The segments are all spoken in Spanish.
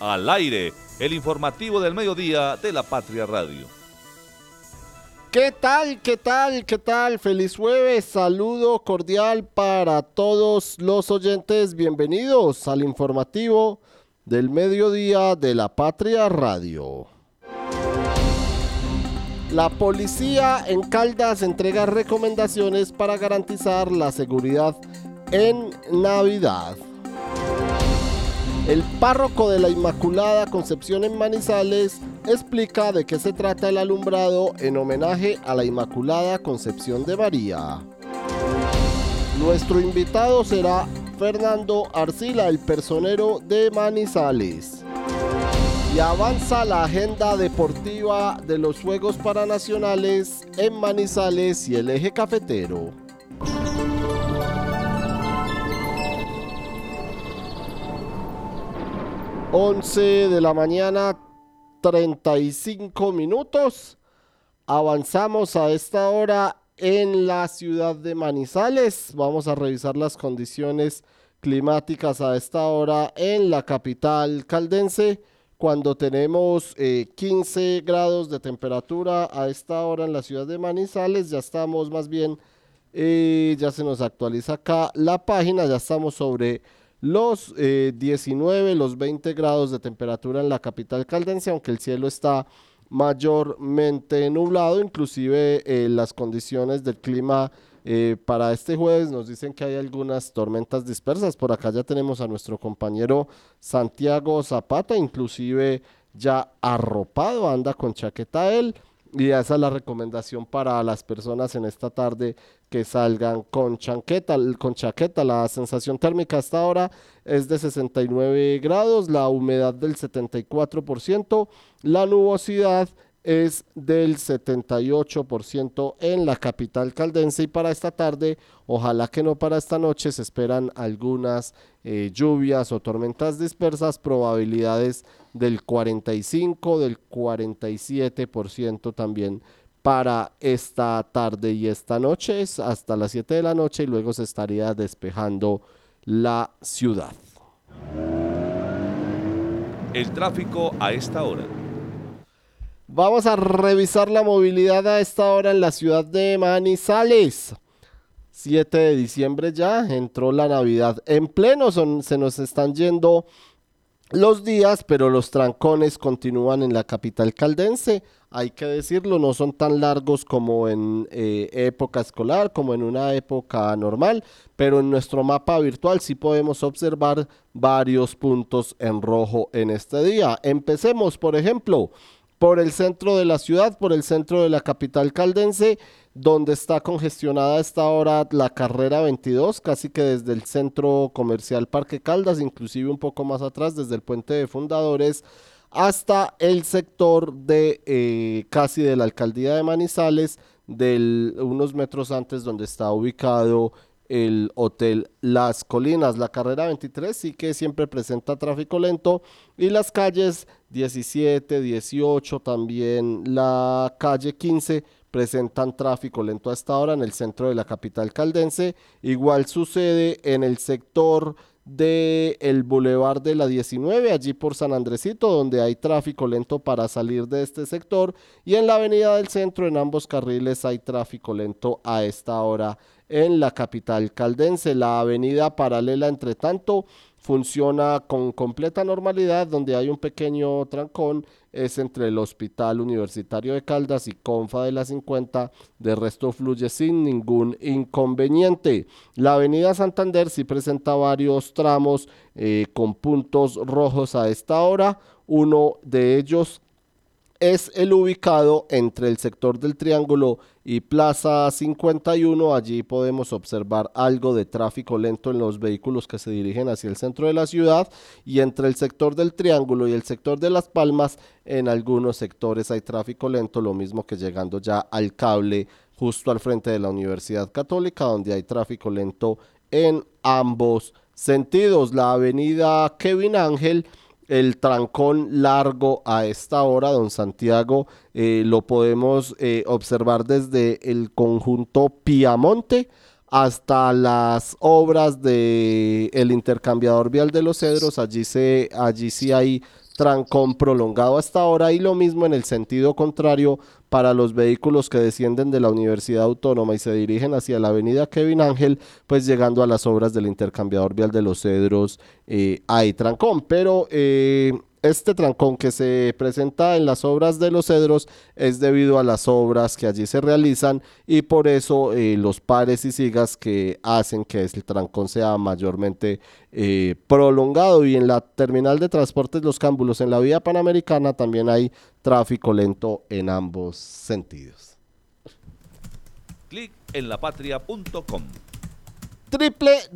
Al aire, el informativo del mediodía de La Patria Radio. ¿Qué tal? ¿Qué tal? ¿Qué tal? Feliz jueves, saludo cordial para todos los oyentes. Bienvenidos al informativo del mediodía de La Patria Radio. La policía en Caldas entrega recomendaciones para garantizar la seguridad en Navidad. El párroco de la Inmaculada Concepción en Manizales explica de qué se trata el alumbrado en homenaje a la Inmaculada Concepción de María. Nuestro invitado será Fernando Arcila, el personero de Manizales. Y avanza la agenda deportiva de los Juegos Paranacionales en Manizales y el eje cafetero. Once de la mañana, 35 minutos. Avanzamos a esta hora en la ciudad de Manizales. Vamos a revisar las condiciones climáticas a esta hora en la capital caldense, cuando tenemos 15 grados de temperatura a esta hora en la ciudad de Manizales. Ya estamos más bien, ya se nos actualiza acá la página, ya estamos sobre los 19, los 20 grados de temperatura en la capital caldense, aunque el cielo está mayormente nublado. Inclusive las condiciones del clima para este jueves nos dicen que hay algunas tormentas dispersas. Por acá ya tenemos a nuestro compañero Santiago Zapata, inclusive ya arropado, anda con chaqueta él, y esa es la recomendación para las personas en esta tarde, que salgan con chaqueta. La sensación térmica hasta ahora es de 69 grados, la humedad del 74%, la nubosidad es del 78% en la capital caldense, y para esta tarde, ojalá que no para esta noche, se esperan algunas lluvias o tormentas dispersas, probabilidades del 45%, del 47% también para esta tarde y esta noche, es hasta las 7 de la noche, y luego se estaría despejando la ciudad. El tráfico a esta hora. Vamos a revisar la movilidad a esta hora en la ciudad de Manizales. 7 de diciembre ya, entró la Navidad en pleno, se nos están yendo los días, pero los trancones continúan en la capital caldense. Hay que decirlo, no son tan largos como en época escolar, como en una época normal, pero en nuestro mapa virtual sí podemos observar varios puntos en rojo en este día. Empecemos, por ejemplo, por el centro de la ciudad, por el centro de la capital caldense, donde está congestionada a esta hora la carrera 22, casi que desde el centro comercial Parque Caldas, inclusive un poco más atrás, desde el puente de Fundadores, hasta el sector de casi de la alcaldía de Manizales, unos metros antes donde está ubicado el hotel Las Colinas. La carrera 23 sí que siempre presenta tráfico lento, y las calles 17, 18, también la calle 15 presentan tráfico lento a esta hora en el centro de la capital caldense. Igual sucede en el sector del Boulevard de la 19, allí por San Andresito, donde hay tráfico lento para salir de este sector, y en la avenida del centro, en ambos carriles hay tráfico lento a esta hora en la capital caldense. La avenida paralela, entre tanto, funciona con completa normalidad. Donde hay un pequeño trancón es entre el Hospital Universitario de Caldas y Confa de la 50, de resto fluye sin ningún inconveniente. La avenida Santander sí presenta varios tramos con puntos rojos a esta hora. Uno de ellos es el ubicado entre el sector del Triángulo y Plaza 51. Allí podemos observar algo de tráfico lento en los vehículos que se dirigen hacia el centro de la ciudad, y entre el sector del Triángulo y el sector de Las Palmas, en algunos sectores hay tráfico lento, lo mismo que llegando ya al cable justo al frente de la Universidad Católica, donde hay tráfico lento en ambos sentidos. La avenida Kevin Ángel, el trancón largo a esta hora, don Santiago, lo podemos observar desde el conjunto Piamonte hasta las obras de el intercambiador vial de los Cedros. Allí sí hay trancón prolongado hasta ahora, y lo mismo en el sentido contrario para los vehículos que descienden de la Universidad Autónoma y se dirigen hacia la avenida Kevin Ángel, pues llegando a las obras del intercambiador vial de los Cedros hay trancón, pero este trancón que se presenta en las obras de los Cedros es debido a las obras que allí se realizan, y por eso los pares y sigas que hacen que el trancón sea mayormente prolongado. Y en la terminal de transportes Los Cámbulos, en la vía Panamericana, también hay tráfico lento en ambos sentidos. Clic en lapatria.com,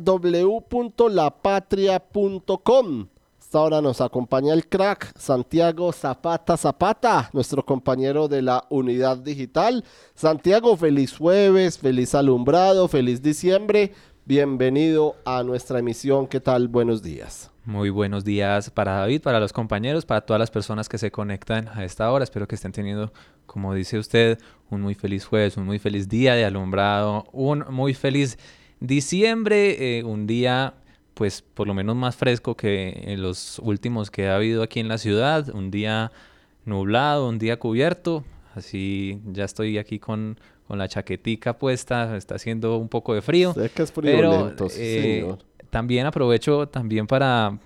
www.lapatria.com. Ahora nos acompaña el crack Santiago Zapata, nuestro compañero de la unidad digital. Santiago, feliz jueves, feliz alumbrado, feliz diciembre, bienvenido a nuestra emisión. ¿Qué tal? Buenos días. Muy buenos días para David, para los compañeros, para todas las personas que se conectan a esta hora. Espero que estén teniendo, como dice usted, un muy feliz jueves, un muy feliz día de alumbrado, un muy feliz diciembre, un día pues por lo menos más fresco que en los últimos que ha habido aquí en la ciudad, un día nublado, un día cubierto, así ya estoy aquí con la chaquetica puesta, está haciendo un poco de frío, sé que es friolento, pero señor. También aprovecho para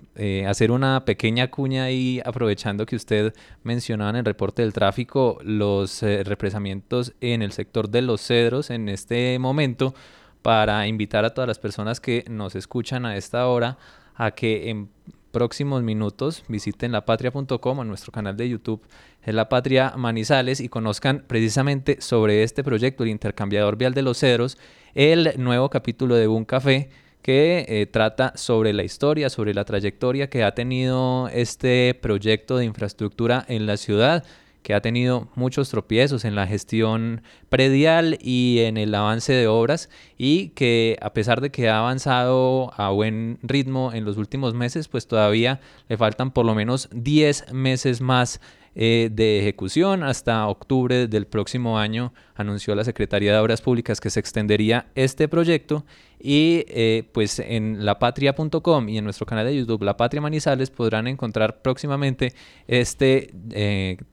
hacer una pequeña cuña, y aprovechando que usted mencionaba en el reporte del tráfico los represamientos en el sector de Los Cedros en este momento, para invitar a todas las personas que nos escuchan a esta hora a que en próximos minutos visiten lapatria.com o nuestro canal de YouTube, es La Patria Manizales, y conozcan precisamente sobre este proyecto, el intercambiador vial de los Cedros, el nuevo capítulo de Un Café, que trata sobre la historia, sobre la trayectoria que ha tenido este proyecto de infraestructura en la ciudad, que ha tenido muchos tropiezos en la gestión predial y en el avance de obras, y que a pesar de que ha avanzado a buen ritmo en los últimos meses, pues todavía le faltan por lo menos 10 meses más de ejecución. Hasta octubre del próximo año anunció la Secretaría de Obras Públicas que se extendería este proyecto, y pues en lapatria.com y en nuestro canal de YouTube La Patria Manizales podrán encontrar próximamente este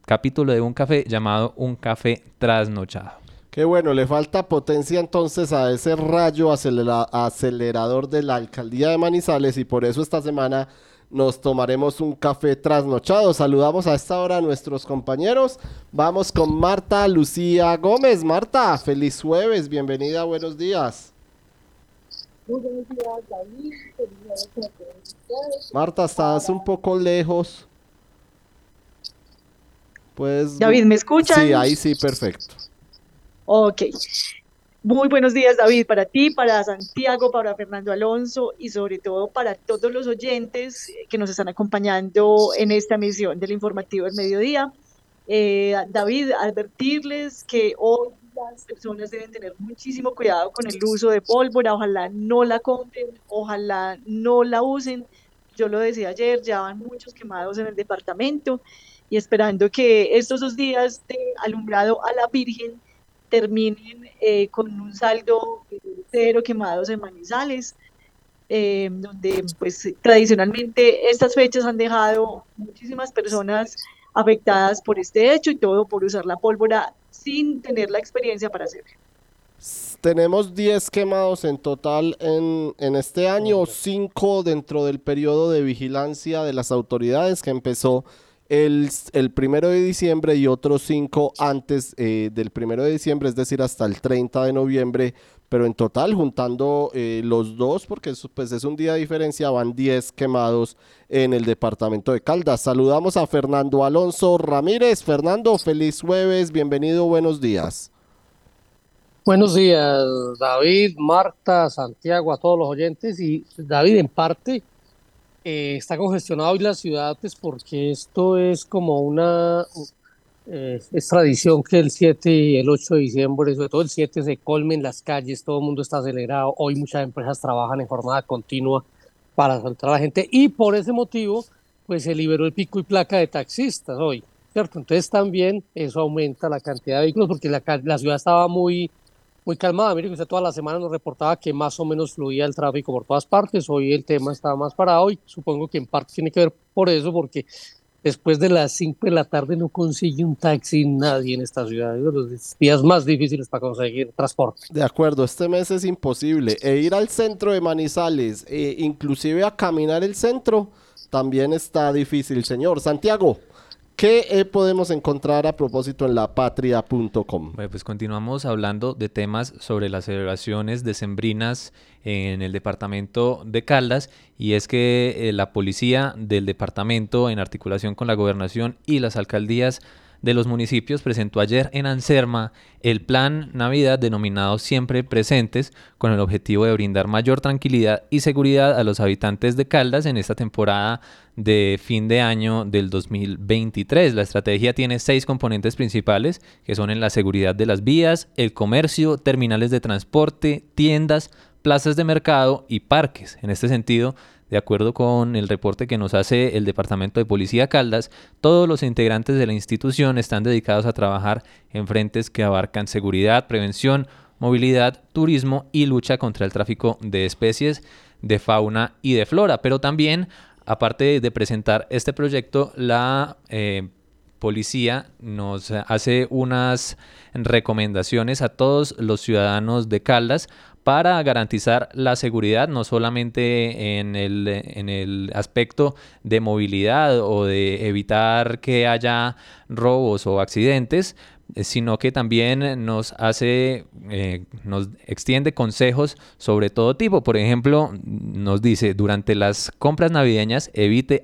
capítulo de Un Café llamado Un Café Trasnochado. Qué bueno, le falta potencia entonces a ese rayo acelerador de la Alcaldía de Manizales, y por eso esta semana nos tomaremos un café trasnochado. Saludamos a esta hora a nuestros compañeros. Vamos con Marta Lucía Gómez. Marta, feliz jueves, bienvenida, buenos días. Muy buenos días, David. Feliz jueves. Marta, estás un poco lejos. Pues, David, ¿me escuchas? Sí, ahí sí, perfecto. Ok. Muy buenos días, David, para ti, para Santiago, para Fernando Alonso y sobre todo para todos los oyentes que nos están acompañando en esta emisión del informativo del mediodía. David, advertirles que hoy las personas deben tener muchísimo cuidado con el uso de pólvora, ojalá no la compren, ojalá no la usen. Yo lo decía ayer, ya van muchos quemados en el departamento, y esperando que estos 2 días de alumbrado a la Virgen terminen con un saldo 0 quemados en Manizales, donde pues tradicionalmente estas fechas han dejado muchísimas personas afectadas por este hecho, y todo por usar la pólvora sin tener la experiencia para hacerlo. Tenemos 10 quemados en total en este año, 5 dentro del periodo de vigilancia de las autoridades que empezó el 1 de diciembre, y otros 5 antes del 1 de diciembre, es decir, hasta el 30 de noviembre, pero en total, juntando los dos, porque pues, es un día de diferencia, van 10 quemados en el departamento de Caldas. Saludamos a Fernando Alonso Ramírez. Fernando, feliz jueves, bienvenido, buenos días. Buenos días, David, Marta, Santiago, a todos los oyentes. Y David, en parte está congestionado hoy la ciudad, pues porque esto es como es tradición que el 7 y el 8 de diciembre, sobre todo el 7, se colmen las calles, todo el mundo está acelerado. Hoy muchas empresas trabajan en jornada continua para soltar a la gente, y por ese motivo pues se liberó el pico y placa de taxistas hoy, ¿cierto? Entonces también eso aumenta la cantidad de vehículos, porque la ciudad estaba muy muy calmada. Mire que usted toda la semana nos reportaba que más o menos fluía el tráfico por todas partes. Hoy el tema está más parado y supongo que en parte tiene que ver por eso, porque después de las 5 de la tarde no consigue un taxi nadie en esta ciudad. Es uno de los días más difíciles para conseguir transporte. De acuerdo, este mes es imposible. E ir al centro de Manizales, inclusive a caminar el centro, también está difícil, señor. Santiago, ¿qué podemos encontrar a propósito en lapatria.com? Pues continuamos hablando de temas sobre las celebraciones decembrinas en el departamento de Caldas, y es que la policía del departamento, en articulación con la gobernación y las alcaldías de los municipios, presentó ayer en Anserma el Plan Navidad denominado Siempre Presentes, con el objetivo de brindar mayor tranquilidad y seguridad a los habitantes de Caldas en esta temporada de fin de año del 2023. La estrategia tiene 6 componentes principales, que son en la seguridad de las vías, el comercio, terminales de transporte, tiendas, plazas de mercado y parques. En este sentido, de acuerdo con el reporte que nos hace el Departamento de Policía Caldas, todos los integrantes de la institución están dedicados a trabajar en frentes que abarcan seguridad, prevención, movilidad, turismo y lucha contra el tráfico de especies de fauna y de flora. Pero también, aparte de presentar este proyecto, la policía nos hace unas recomendaciones a todos los ciudadanos de Caldas para garantizar la seguridad, no solamente en el aspecto de movilidad o de evitar que haya robos o accidentes, sino que también nos extiende consejos sobre todo tipo. Por ejemplo, nos dice: durante las compras navideñas evite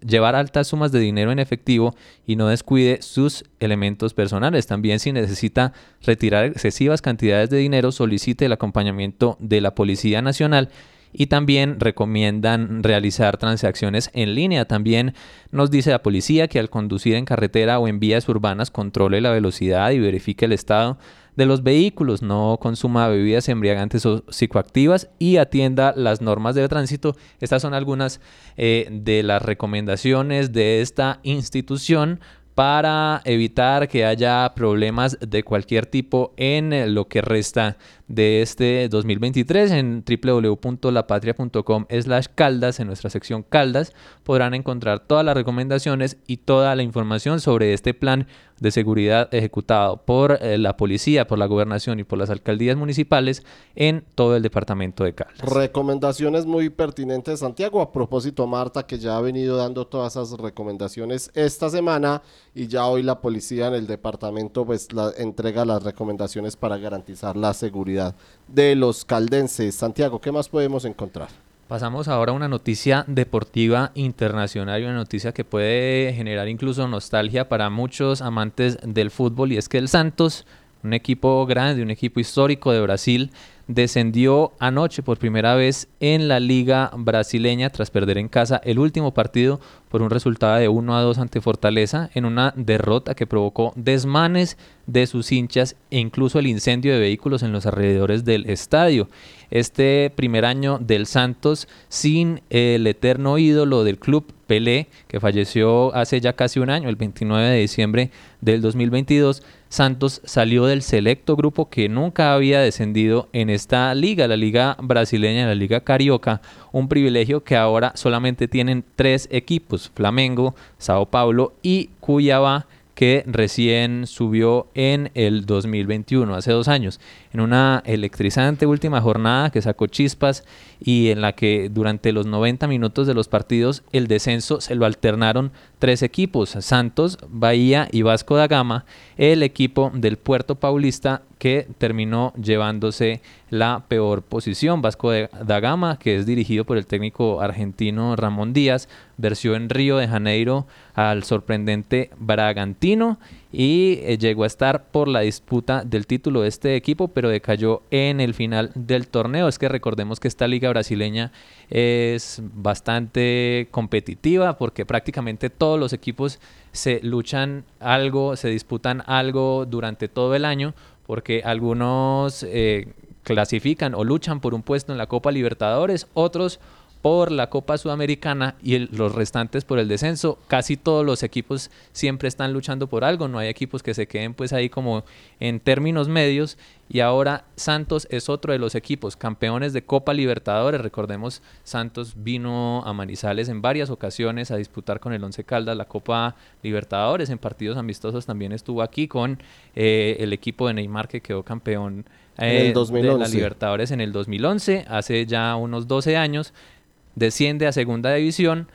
llevar altas sumas de dinero en efectivo y no descuide sus elementos personales. También, si necesita retirar excesivas cantidades de dinero, solicite el acompañamiento de la Policía Nacional. Y también recomiendan realizar transacciones en línea. También nos dice la policía que al conducir en carretera o en vías urbanas controle la velocidad y verifique el estado de los vehículos, no consuma bebidas embriagantes o psicoactivas y atienda las normas de tránsito. Estas son algunas de las recomendaciones de esta institución para evitar que haya problemas de cualquier tipo en lo que resta de este 2023. En www.lapatria.com/caldas, en nuestra sección Caldas, podrán encontrar todas las recomendaciones y toda la información sobre este plan de seguridad ejecutado por la policía, por la gobernación y por las alcaldías municipales en todo el departamento de Caldas. Recomendaciones muy pertinentes, Santiago. A propósito, Marta, que ya ha venido dando todas esas recomendaciones esta semana, y ya hoy la policía en el departamento pues entrega las recomendaciones para garantizar la seguridad de los caldenses. Santiago, ¿qué más podemos encontrar? Pasamos ahora a una noticia deportiva internacional, y una noticia que puede generar incluso nostalgia para muchos amantes del fútbol, y es que el Santos, un equipo grande, un equipo histórico de Brasil, descendió anoche por primera vez en la liga brasileña tras perder en casa el último partido por un resultado de 1-2 ante Fortaleza, en una derrota que provocó desmanes de sus hinchas e incluso el incendio de vehículos en los alrededores del estadio. Este primer año del Santos sin el eterno ídolo del club, Pelé, que falleció hace ya casi un año, el 29 de diciembre del 2022, Santos salió del selecto grupo que nunca había descendido en esta liga, la liga brasileña, la liga carioca, un privilegio que ahora solamente tienen 3 equipos: Flamengo, Sao Paulo y Cuiabá, que recién subió en el 2021, hace 2 años, en una electrizante última jornada que sacó chispas y en la que durante los 90 minutos de los partidos el descenso se lo alternaron 3 equipos: Santos, Bahía y Vasco da Gama, el equipo del Puerto Paulista que terminó llevándose la peor posición. Vasco da Gama, que es dirigido por el técnico argentino Ramón Díaz, venció en Río de Janeiro al sorprendente Bragantino y llegó a estar por la disputa del título de este equipo, pero decayó en el final del torneo. Es que recordemos que esta liga brasileña es bastante competitiva, porque prácticamente todos los equipos se luchan algo, se disputan algo durante todo el año, porque algunos clasifican o luchan por un puesto en la Copa Libertadores, otros por la Copa Sudamericana y los restantes por el descenso. Casi todos los equipos siempre están luchando por algo, no hay equipos que se queden pues ahí como en términos medios, y ahora Santos es otro de los equipos campeones de Copa Libertadores. Recordemos, Santos vino a Manizales en varias ocasiones a disputar con el Once Caldas la Copa Libertadores, en partidos amistosos también estuvo aquí con el equipo de Neymar, que quedó campeón en el 2011. De la Libertadores en el 2011, hace ya unos 12 años, desciende a segunda división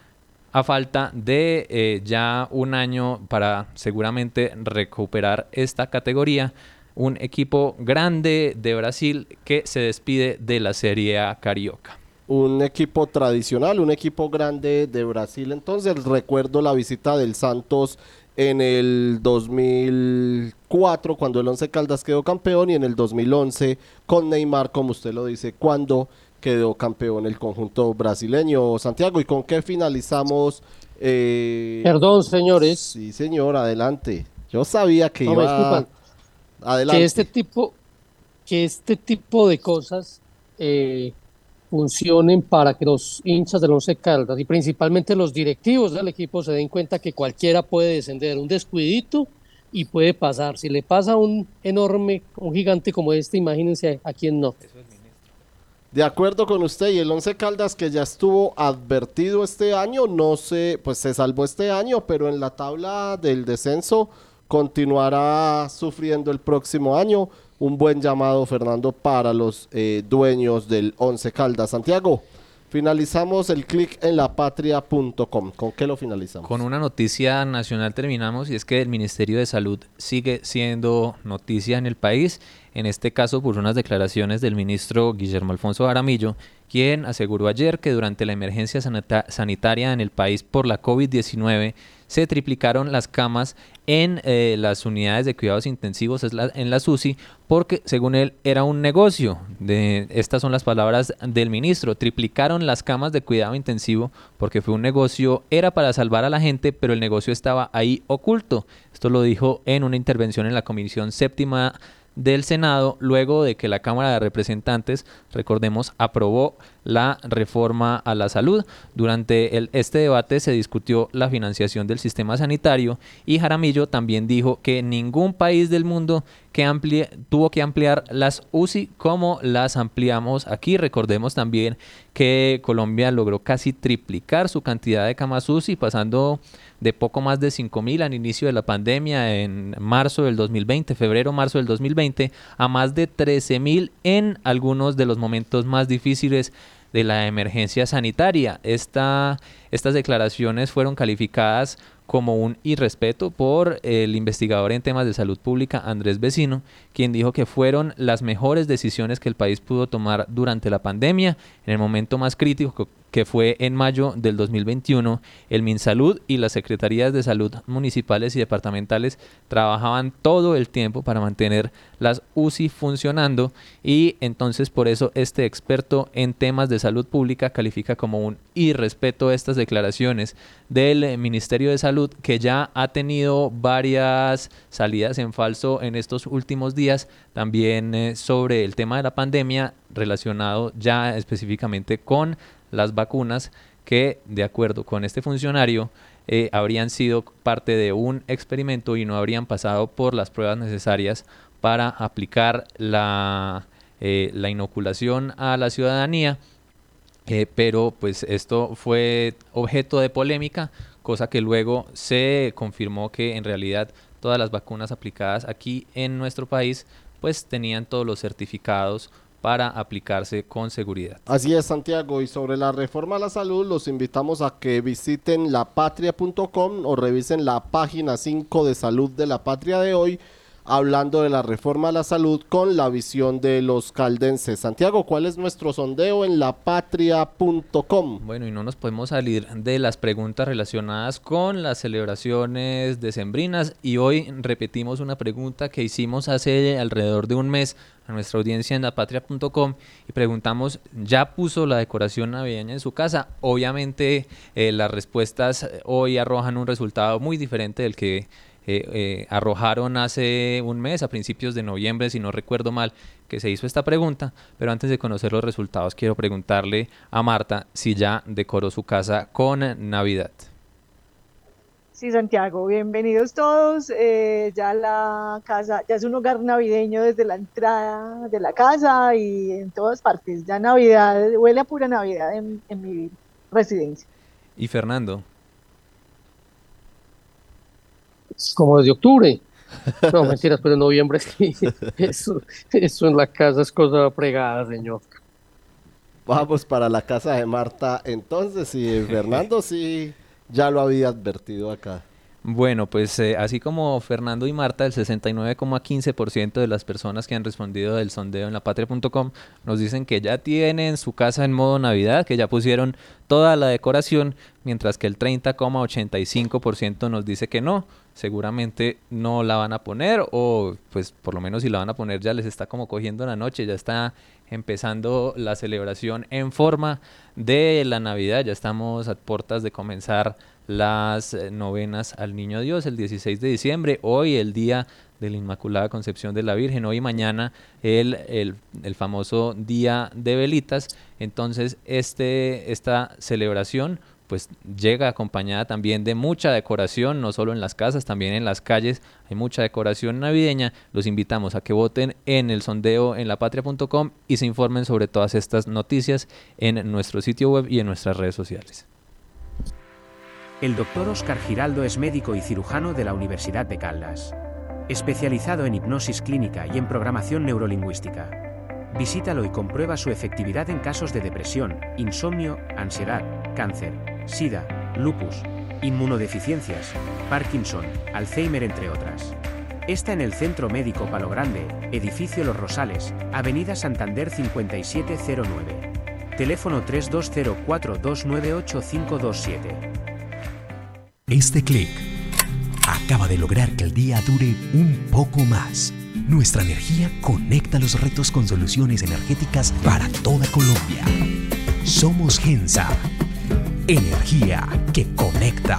a falta de ya un año para seguramente recuperar esta categoría. Un equipo grande de Brasil que se despide de la Serie A Carioca. Un equipo tradicional, un equipo grande de Brasil. Entonces, recuerdo la visita del Santos en el 2004, cuando el Once Caldas quedó campeón, y en el 2011 con Neymar, como usted lo dice, cuando quedó campeón el conjunto brasileño. Santiago, ¿y con qué finalizamos? Perdón, señores. Sí, señor, adelante. Yo sabía que iba... Adelante. Que este tipo de cosas funcionen para que los hinchas del Once Caldas y principalmente los directivos del equipo se den cuenta que cualquiera puede descender, un descuidito y puede pasar. Si le pasa a un gigante como este, imagínense a quién no. De acuerdo con usted, y el Once Caldas, que ya estuvo advertido este año, no sé, pues se salvó este año, pero en la tabla del descenso continuará sufriendo el próximo año. Un buen llamado, Fernando, para los dueños del Once Caldas. Santiago, finalizamos el clic en lapatria.com. ¿Con qué lo finalizamos? Con una noticia nacional terminamos, y es que el Ministerio de Salud sigue siendo noticia en el país, en este caso por unas declaraciones del ministro Guillermo Alfonso Jaramillo, quien aseguró ayer que durante la emergencia sanitaria en el país por la COVID-19 se triplicaron las camas en las unidades de cuidados intensivos, en las UCI, porque según él era un negocio. Estas son las palabras del ministro: triplicaron las camas de cuidado intensivo porque fue un negocio, era para salvar a la gente, pero el negocio estaba ahí oculto. Esto lo dijo en una intervención en la Comisión Séptima del Senado, luego de que la Cámara de Representantes, recordemos, aprobó la reforma a la salud. Durante este debate se discutió la financiación del sistema sanitario, y Jaramillo también dijo que ningún país del mundo tuvo que ampliar las UCI como las ampliamos aquí. Recordemos también que Colombia logró casi triplicar su cantidad de camas UCI, pasando de poco más de 5.000 al inicio de la pandemia en febrero-marzo del 2020, a más de 13.000 en algunos de los momentos más difíciles de la emergencia sanitaria. Estas declaraciones fueron calificadas como un irrespeto por el investigador en temas de salud pública Andrés Vecino, quien dijo que fueron las mejores decisiones que el país pudo tomar durante la pandemia, en el momento más crítico que fue en mayo del 2021. El Minsalud y las Secretarías de Salud municipales y departamentales trabajaban todo el tiempo para mantener las UCI funcionando, y entonces por eso este experto en temas de salud pública califica como un irrespeto estas declaraciones del Ministerio de Salud, que ya ha tenido varias salidas en falso en estos últimos días, también sobre el tema de la pandemia, relacionado ya específicamente con las vacunas, que de acuerdo con este funcionario habrían sido parte de un experimento y no habrían pasado por las pruebas necesarias para aplicar la inoculación a la ciudadanía, pero pues esto fue objeto de polémica, cosa que luego se confirmó que en realidad todas las vacunas aplicadas aquí en nuestro país pues tenían todos los certificados para aplicarse con seguridad. Así es, Santiago, y sobre la reforma a la salud los invitamos a que visiten lapatria.com o revisen la página 5 de salud de La Patria de hoy, hablando de la reforma a la salud con la visión de los caldenses. Santiago, ¿cuál es nuestro sondeo en lapatria.com? Bueno, y no nos podemos salir de las preguntas relacionadas con las celebraciones decembrinas, y hoy repetimos una pregunta que hicimos hace alrededor de un mes a nuestra audiencia en lapatria.com, y preguntamos: ¿ya puso la decoración navideña en su casa? Obviamente las respuestas hoy arrojan un resultado muy diferente del que arrojaron hace un mes, a principios de noviembre, si no recuerdo mal, que se hizo esta pregunta, pero antes de conocer los resultados quiero preguntarle a Marta si ya decoró su casa con Navidad. Sí, Santiago, bienvenidos todos, ya la casa, ya es un hogar navideño desde la entrada de la casa y en todas partes, ya Navidad, huele a pura Navidad en mi residencia. ¿Y Fernando? Como desde octubre, no, mentiras, pero en noviembre sí, eso en la casa es cosa fregada, señor. Vamos para la casa de Marta entonces, y Fernando sí... Ya lo había advertido acá. Bueno, pues así como Fernando y Marta, el 69,15% de las personas que han respondido del sondeo en lapatria.com nos dicen que ya tienen su casa en modo Navidad, que ya pusieron toda la decoración, mientras que el 30,85% nos dice que no, seguramente no la van a poner, o pues por lo menos si la van a poner ya les está como cogiendo la noche, ya está empezando la celebración en forma de la Navidad, ya estamos a puertas de comenzar las novenas al Niño Dios, el 16 de diciembre, hoy el día de la Inmaculada Concepción de la Virgen, hoy y mañana el famoso día de velitas, entonces esta celebración pues llega acompañada también de mucha decoración, no solo en las casas, también en las calles hay mucha decoración navideña. Los invitamos a que voten en el sondeo en lapatria.com y se informen sobre todas estas noticias en nuestro sitio web y en nuestras redes sociales. El doctor Óscar Giraldo es médico y cirujano de la Universidad de Caldas, especializado en hipnosis clínica y en programación neurolingüística. Visítalo y comprueba su efectividad en casos de depresión, insomnio, ansiedad, cáncer, sida, lupus, inmunodeficiencias, Parkinson, Alzheimer, entre otras. Está en el Centro Médico Palo Grande, Edificio Los Rosales, Avenida Santander 5709. Teléfono 3204298527. Este clic acaba de lograr que el día dure un poco más. Nuestra energía conecta los retos con soluciones energéticas para toda Colombia. Somos GENSA. Energía que conecta.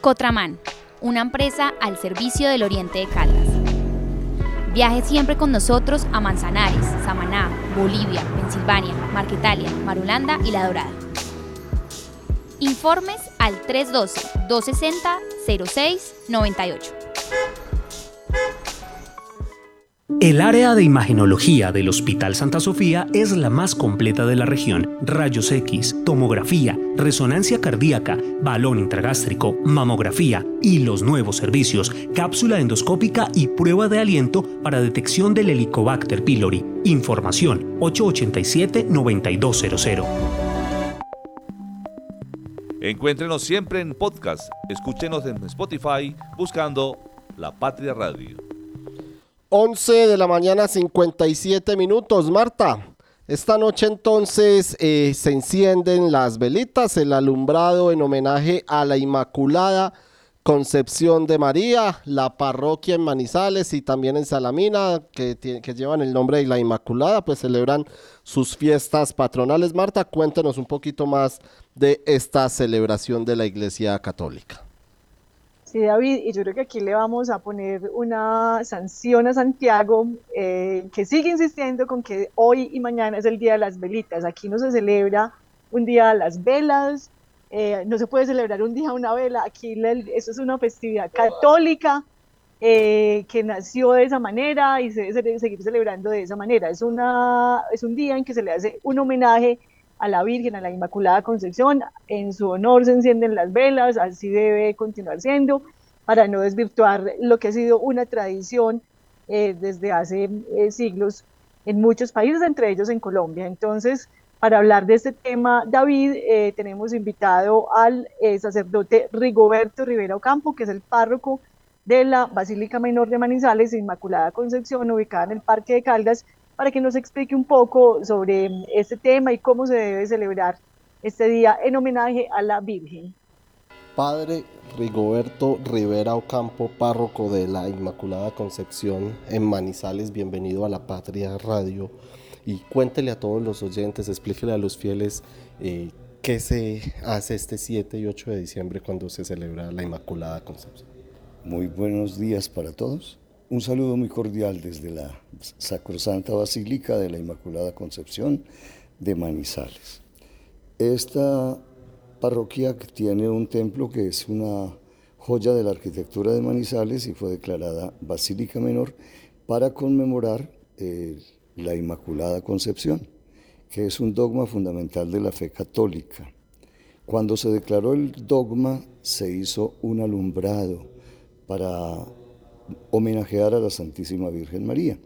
Cotraman, una empresa al servicio del oriente de Caldas. Viaje siempre con nosotros a Manzanares, Samaná, Bolivia, Pensilvania, Marquetalia, Marulanda y La Dorada. Informes al 312-260-0698. El área de imagenología del Hospital Santa Sofía es la más completa de la región. Rayos X, tomografía, resonancia cardíaca, balón intragástrico, mamografía y los nuevos servicios, cápsula endoscópica y prueba de aliento para detección del Helicobacter pylori. Información 887-9200. Encuéntrenos siempre en podcast. Escúchenos en Spotify buscando La Patria Radio. 11 de la mañana, 57 minutos. Marta, esta noche entonces se encienden las velitas, el alumbrado en homenaje a la Inmaculada Concepción de María, la parroquia en Manizales y también en Salamina, que llevan el nombre de la Inmaculada, pues celebran sus fiestas patronales. Marta, cuéntanos un poquito más de esta celebración de la Iglesia Católica. Sí, David, y yo creo que aquí le vamos a poner una sanción a Santiago, que sigue insistiendo con que hoy y mañana es el Día de las Velitas. Aquí no se celebra un día de las velas, no se puede celebrar un día una vela. Aquí eso es una festividad católica que nació de esa manera y se debe seguir celebrando de esa manera. Es un día en que se le hace un homenaje a la Virgen, a la Inmaculada Concepción, en su honor se encienden las velas, así debe continuar siendo, para no desvirtuar lo que ha sido una tradición desde hace siglos en muchos países, entre ellos en Colombia. Entonces, para hablar de este tema, David, tenemos invitado al sacerdote Rigoberto Rivera Ocampo, que es el párroco de la Basílica Menor de Manizales, Inmaculada Concepción, ubicada en el Parque de Caldas, para que nos explique un poco sobre este tema y cómo se debe celebrar este día en homenaje a la Virgen. Padre Rigoberto Rivera Ocampo, párroco de la Inmaculada Concepción en Manizales, bienvenido a La Patria Radio. Y cuéntele a todos los oyentes, explíquele a los fieles ¿Qué se hace este 7 y 8 de diciembre cuando se celebra la Inmaculada Concepción? Muy buenos días para todos. Un saludo muy cordial desde la Sacrosanta Basílica de la Inmaculada Concepción de Manizales. Esta parroquia tiene un templo que es una joya de la arquitectura de Manizales y fue declarada Basílica Menor para conmemorar la Inmaculada Concepción, que es un dogma fundamental de la fe católica. Cuando se declaró el dogma, se hizo un alumbrado para homenajear a la Santísima Virgen María.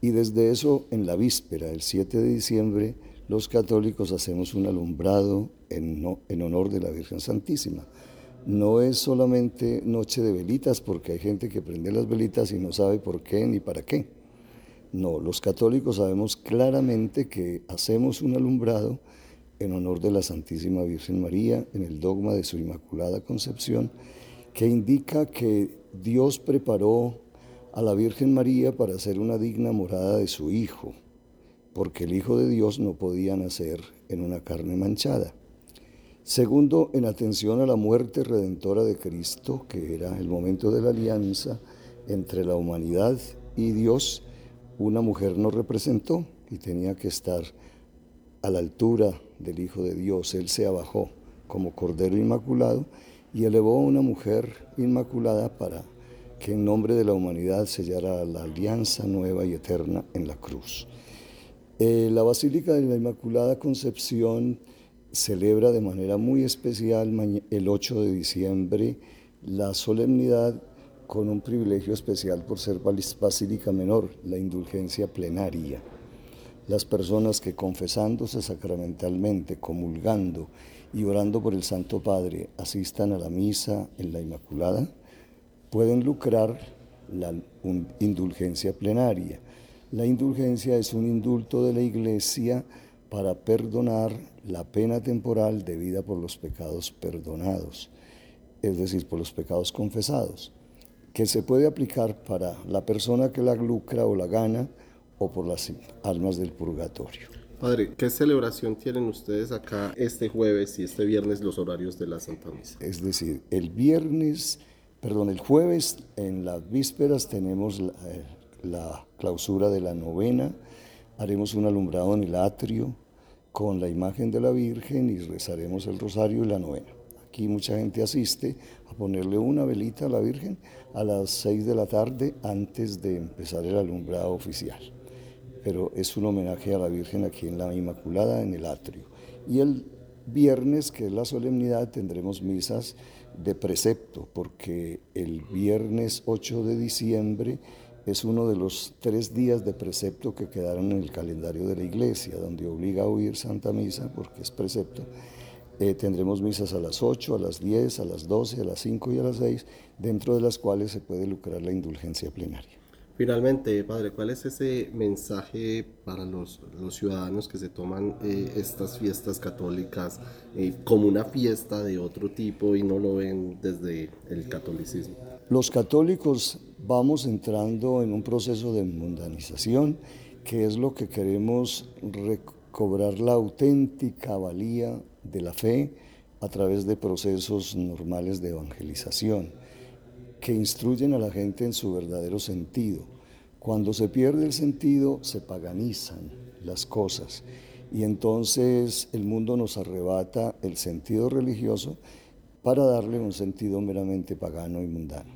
Y desde eso, en la víspera, el 7 de diciembre, los católicos hacemos un alumbrado en honor de la Virgen Santísima. No es solamente noche de velitas, porque hay gente que prende las velitas y no sabe por qué ni para qué. No, los católicos sabemos claramente que hacemos un alumbrado en honor de la Santísima Virgen María, en el dogma de su Inmaculada Concepción, que indica que Dios preparó a la Virgen María para ser una digna morada de su Hijo, porque el Hijo de Dios no podía nacer en una carne manchada. Segundo, en atención a la muerte redentora de Cristo, que era el momento de la alianza entre la humanidad y Dios, una mujer nos representó y tenía que estar a la altura del Hijo de Dios. Él se abajó como Cordero Inmaculado y elevó a una mujer inmaculada para que en nombre de la humanidad sellara la alianza nueva y eterna en la cruz. La Basílica de la Inmaculada Concepción celebra de manera muy especial el 8 de diciembre la solemnidad con un privilegio especial por ser Basílica Menor, la indulgencia plenaria. Las personas que confesándose sacramentalmente, comulgando y orando por el Santo Padre asistan a la misa en la Inmaculada, pueden lucrar la indulgencia plenaria. La indulgencia es un indulto de la Iglesia para perdonar la pena temporal debida por los pecados perdonados, es decir, por los pecados confesados, que se puede aplicar para la persona que la lucra o la gana o por las almas del purgatorio. Padre, ¿qué celebración tienen ustedes acá este jueves y este viernes los horarios de la Santa Misa? Es decir, el jueves en las vísperas tenemos la clausura de la novena, haremos un alumbrado en el atrio con la imagen de la Virgen y rezaremos el rosario y la novena. Aquí mucha gente asiste a ponerle una velita a la Virgen a las 6 de la tarde antes de empezar el alumbrado oficial. Pero es un homenaje a la Virgen aquí en la Inmaculada, en el atrio. Y el viernes, que es la solemnidad, tendremos misas de precepto, porque el viernes 8 de diciembre es uno de los 3 días de precepto que quedaron en el calendario de la Iglesia, donde obliga a oír Santa Misa, porque es precepto. Tendremos misas a las 8, a las 10, a las 12, a las 5 y a las 6, dentro de las cuales se puede lucrar la indulgencia plenaria. Finalmente, Padre, ¿cuál es ese mensaje para los ciudadanos que se toman estas fiestas católicas como una fiesta de otro tipo y no lo ven desde el catolicismo? Los católicos vamos entrando en un proceso de mundanización, que es lo que queremos recobrar la auténtica valía de la fe a través de procesos normales de evangelización, que instruyen a la gente en su verdadero sentido. Cuando se pierde el sentido, se paganizan las cosas y entonces el mundo nos arrebata el sentido religioso para darle un sentido meramente pagano y mundano.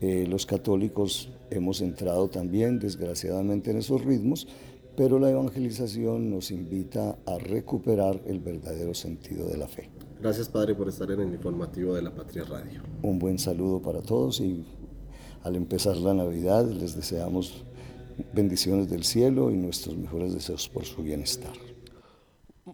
Los católicos hemos entrado también, desgraciadamente, en esos ritmos, pero la evangelización nos invita a recuperar el verdadero sentido de la fe. Gracias, Padre, por estar en el informativo de La Patria Radio. Un buen saludo para todos y al empezar la Navidad les deseamos bendiciones del cielo y nuestros mejores deseos por su bienestar.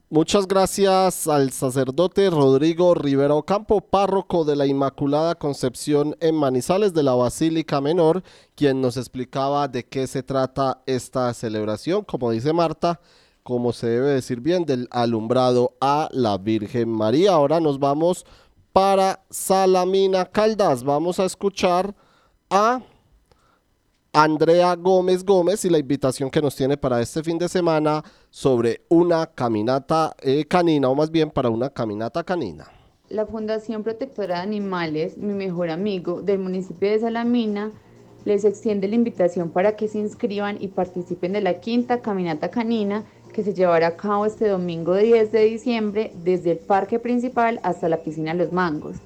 Muchas gracias al sacerdote Rigoberto Rivera Ocampo, párroco de la Inmaculada Concepción en Manizales de la Basílica Menor, quien nos explicaba de qué se trata esta celebración, como dice Marta, como se debe decir bien, del alumbrado a la Virgen María. Ahora nos vamos para Salamina, Caldas. Vamos a escuchar a Andrea Gómez Gómez y la invitación que nos tiene para este fin de semana sobre una caminata canina, o más bien para una caminata canina. La Fundación Protectora de Animales, Mi Mejor Amigo, del municipio de Salamina, les extiende la invitación para que se inscriban y participen de la quinta caminata canina que se llevará a cabo este domingo 10 de diciembre desde el parque principal hasta la piscina Los Mangos.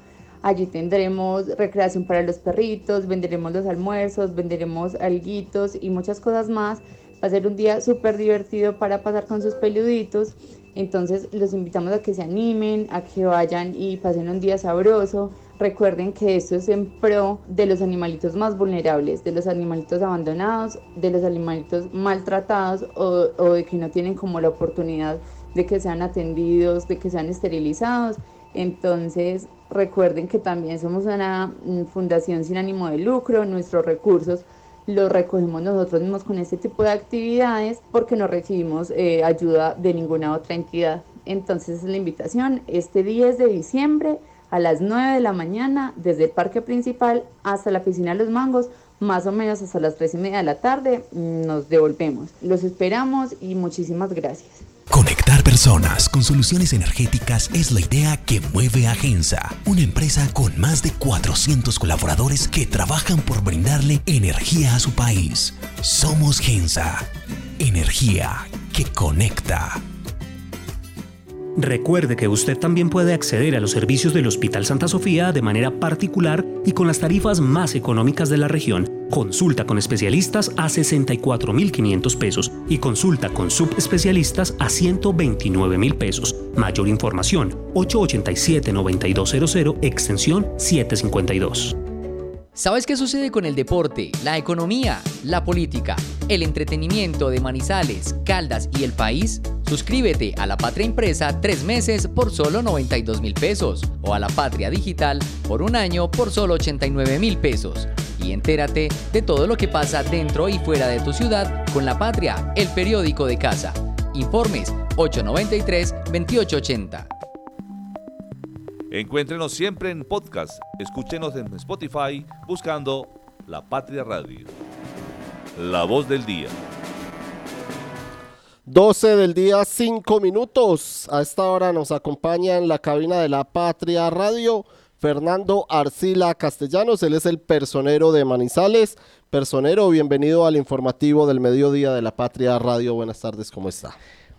Allí tendremos recreación para los perritos, venderemos los almuerzos, venderemos alguitos y muchas cosas más. Va a ser un día súper divertido para pasar con sus peluditos. Entonces los invitamos a que se animen, a que vayan y pasen un día sabroso. Recuerden que esto es en pro de los animalitos más vulnerables, de los animalitos abandonados, de los animalitos maltratados o de que no tienen como la oportunidad de que sean atendidos, de que sean esterilizados. Entonces recuerden que también somos una fundación sin ánimo de lucro. Nuestros recursos los recogemos nosotros mismos con este tipo de actividades porque no recibimos ayuda de ninguna otra entidad. Entonces la invitación este 10 de diciembre a las 9 de la mañana desde el parque principal hasta la piscina Los Mangos, más o menos hasta las 3:30 de la tarde nos devolvemos. Los esperamos y muchísimas gracias. Conectar personas con soluciones energéticas es la idea que mueve a GENSA, una empresa con más de 400 colaboradores que trabajan por brindarle energía a su país. Somos GENSA, energía que conecta. Recuerde que usted también puede acceder a los servicios del Hospital Santa Sofía de manera particular y con las tarifas más económicas de la región. Consulta con especialistas a 64.500 pesos y consulta con subespecialistas a 129.000 pesos. Mayor información, 887-9200, extensión 752. ¿Sabes qué sucede con el deporte, la economía, la política, el entretenimiento de Manizales, Caldas y el país? Suscríbete a La Patria Impresa 3 meses por solo 92.000 pesos o a La Patria Digital por 1 año por solo 89.000 pesos. Y entérate de todo lo que pasa dentro y fuera de tu ciudad con La Patria, el periódico de casa. Informes 893-2880. Encuéntrenos siempre en podcast, escúchenos en Spotify buscando La Patria Radio. La voz del día. 12 del día, 5 minutos. A esta hora nos acompaña en la cabina de La Patria Radio Fernando Arcila Castellanos, él es el personero de Manizales. Personero, bienvenido al informativo del mediodía de La Patria Radio. Buenas tardes, ¿cómo está?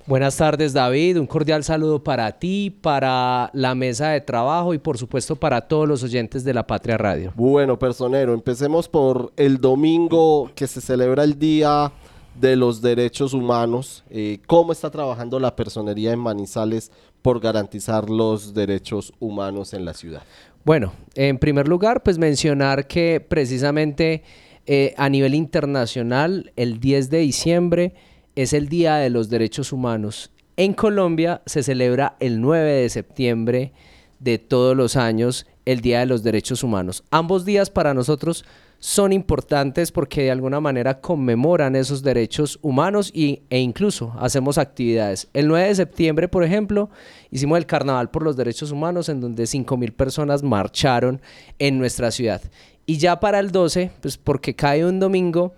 Buenas tardes, David, un cordial saludo para ti, para la mesa de trabajo y por supuesto para todos los oyentes de La Patria Radio. Bueno, personero, empecemos por el domingo que se celebra el Día de los Derechos Humanos. ¿Cómo está trabajando la personería en Manizales por garantizar los derechos humanos en la ciudad? Bueno, en primer lugar, pues mencionar que precisamente a nivel internacional, el 10 de diciembre, es el Día de los Derechos Humanos. En Colombia se celebra el 9 de septiembre de todos los años el Día de los Derechos Humanos. Ambos días para nosotros son importantes porque de alguna manera conmemoran esos derechos humanos e incluso hacemos actividades. El 9 de septiembre, por ejemplo, hicimos el Carnaval por los Derechos Humanos en donde 5.000 personas marcharon en nuestra ciudad. Y ya para el 12, pues porque cae un domingo,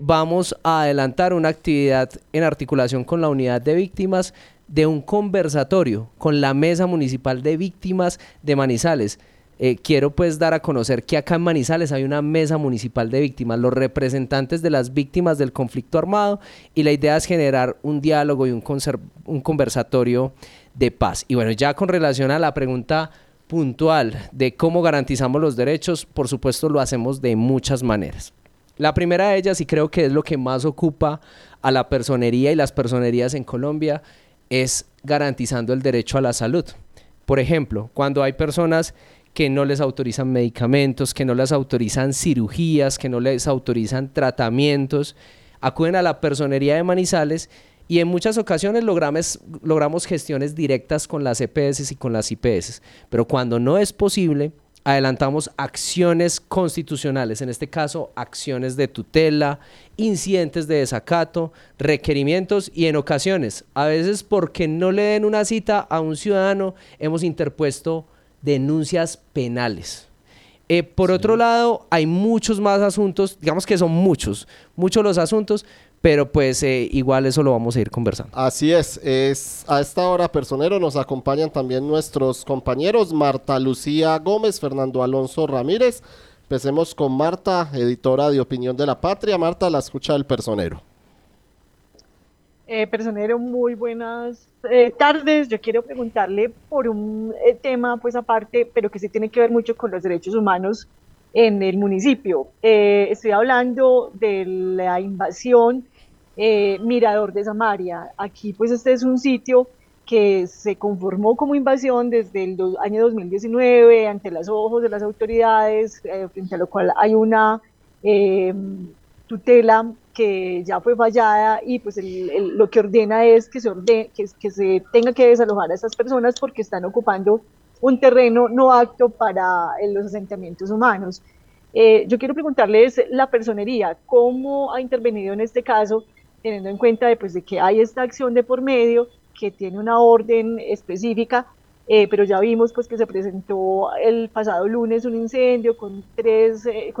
vamos a adelantar una actividad en articulación con la unidad de víctimas de un conversatorio con la Mesa Municipal de Víctimas de Manizales. Quiero pues dar a conocer que acá en Manizales hay una Mesa Municipal de Víctimas, los representantes de las víctimas del conflicto armado, y la idea es generar un diálogo y un conversatorio de paz. Y bueno, ya con relación a la pregunta puntual de cómo garantizamos los derechos, por supuesto lo hacemos de muchas maneras. La primera de ellas, y creo que es lo que más ocupa a la personería y las personerías en Colombia, es garantizando el derecho a la salud. Por ejemplo, cuando hay personas que no les autorizan medicamentos, que no les autorizan cirugías, que no les autorizan tratamientos, acuden a la personería de Manizales y en muchas ocasiones logramos gestiones directas con las EPS y con las IPS. Pero cuando no es posible, adelantamos acciones constitucionales, en este caso acciones de tutela, incidentes de desacato, requerimientos y en ocasiones, a veces porque no le den una cita a un ciudadano, hemos interpuesto denuncias penales. Por otro lado, hay muchos más asuntos, digamos que son muchos los asuntos, pero pues igual eso lo vamos a ir conversando. Así es a esta hora, Personero, nos acompañan también nuestros compañeros Marta Lucía Gómez, Fernando Alonso Ramírez. Empecemos con Marta, editora de Opinión de la Patria. Marta, la escucha del Personero. Personero, muy buenas tardes. Yo quiero preguntarle por un tema, pues aparte, pero que sí tiene que ver mucho con los derechos humanos en el municipio. Estoy hablando de la invasión Mirador de Samaria. Aquí, pues este es un sitio que se conformó como invasión desde el año 2019 ante los ojos de las autoridades, frente a lo cual hay una tutela que ya fue fallada, y pues lo que ordena es que se tenga que desalojar a estas personas porque están ocupando un terreno no apto para los asentamientos humanos. Yo quiero preguntarles, la Personería, ¿cómo ha intervenido en este caso, teniendo en cuenta de que hay esta acción de por medio que tiene una orden específica, pero ya vimos pues que se presentó el pasado lunes un incendio con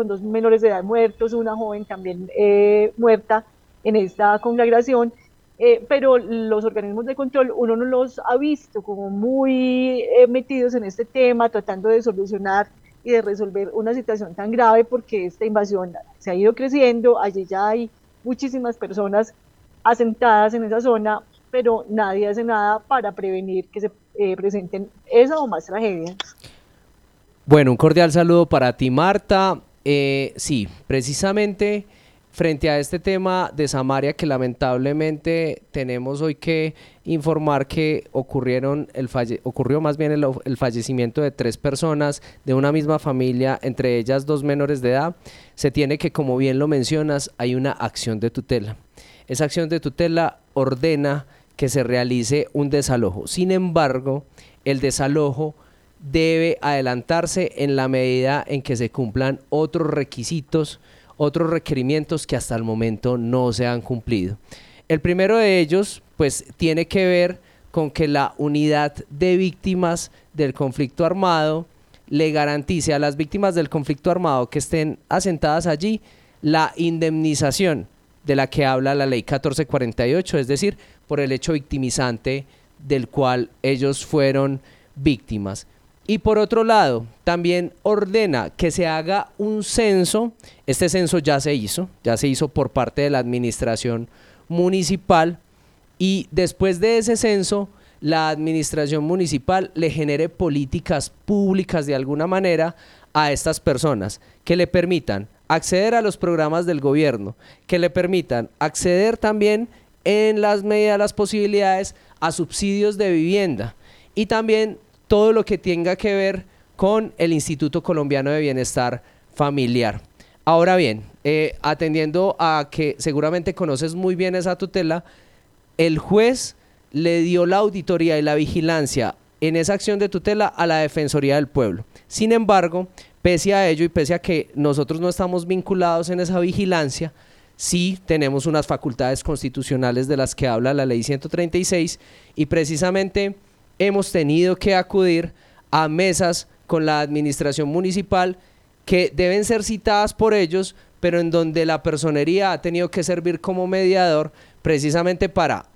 dos menores de edad muertos, una joven también muerta en esta conflagración, pero los organismos de control uno no los ha visto como muy metidos en este tema, tratando de solucionar y de resolver una situación tan grave, porque esta invasión se ha ido creciendo, allí ya hay muchísimas personas asentadas en esa zona, pero nadie hace nada para prevenir que se presenten esa o más tragedias. Bueno, un cordial saludo para ti, Marta. Sí, precisamente frente a este tema de Samaria, que lamentablemente tenemos hoy que informar que ocurrió el fallecimiento de 3 personas de una misma familia, entre ellas 2 menores de edad, se tiene que, como bien lo mencionas, hay una acción de tutela. Esa acción de tutela ordena que se realice un desalojo. Sin embargo, el desalojo debe adelantarse en la medida en que se cumplan otros requisitos, otros requerimientos que hasta el momento no se han cumplido. El primero de ellos, pues, tiene que ver con que la unidad de víctimas del conflicto armado le garantice a las víctimas del conflicto armado que estén asentadas allí la indemnización de la que habla la ley 1448, es decir, por el hecho victimizante del cual ellos fueron víctimas. Y por otro lado, también ordena que se haga un censo. Este censo ya se hizo por parte de la administración municipal, y después de ese censo, la administración municipal le genere políticas públicas de alguna manera a estas personas que le permitan acceder a los programas del gobierno, que le permitan acceder también, en las medidas de las posibilidades, a subsidios de vivienda, y también todo lo que tenga que ver con el Instituto Colombiano de Bienestar Familiar. Ahora bien, atendiendo a que seguramente conoces muy bien esa tutela, el juez le dio la auditoría y la vigilancia en esa acción de tutela a la Defensoría del Pueblo. Sin embargo, pese a ello y pese a que nosotros no estamos vinculados en esa vigilancia, sí tenemos unas facultades constitucionales de las que habla la ley 136, y precisamente hemos tenido que acudir a mesas con la administración municipal que deben ser citadas por ellos, pero en donde la Personería ha tenido que servir como mediador precisamente para,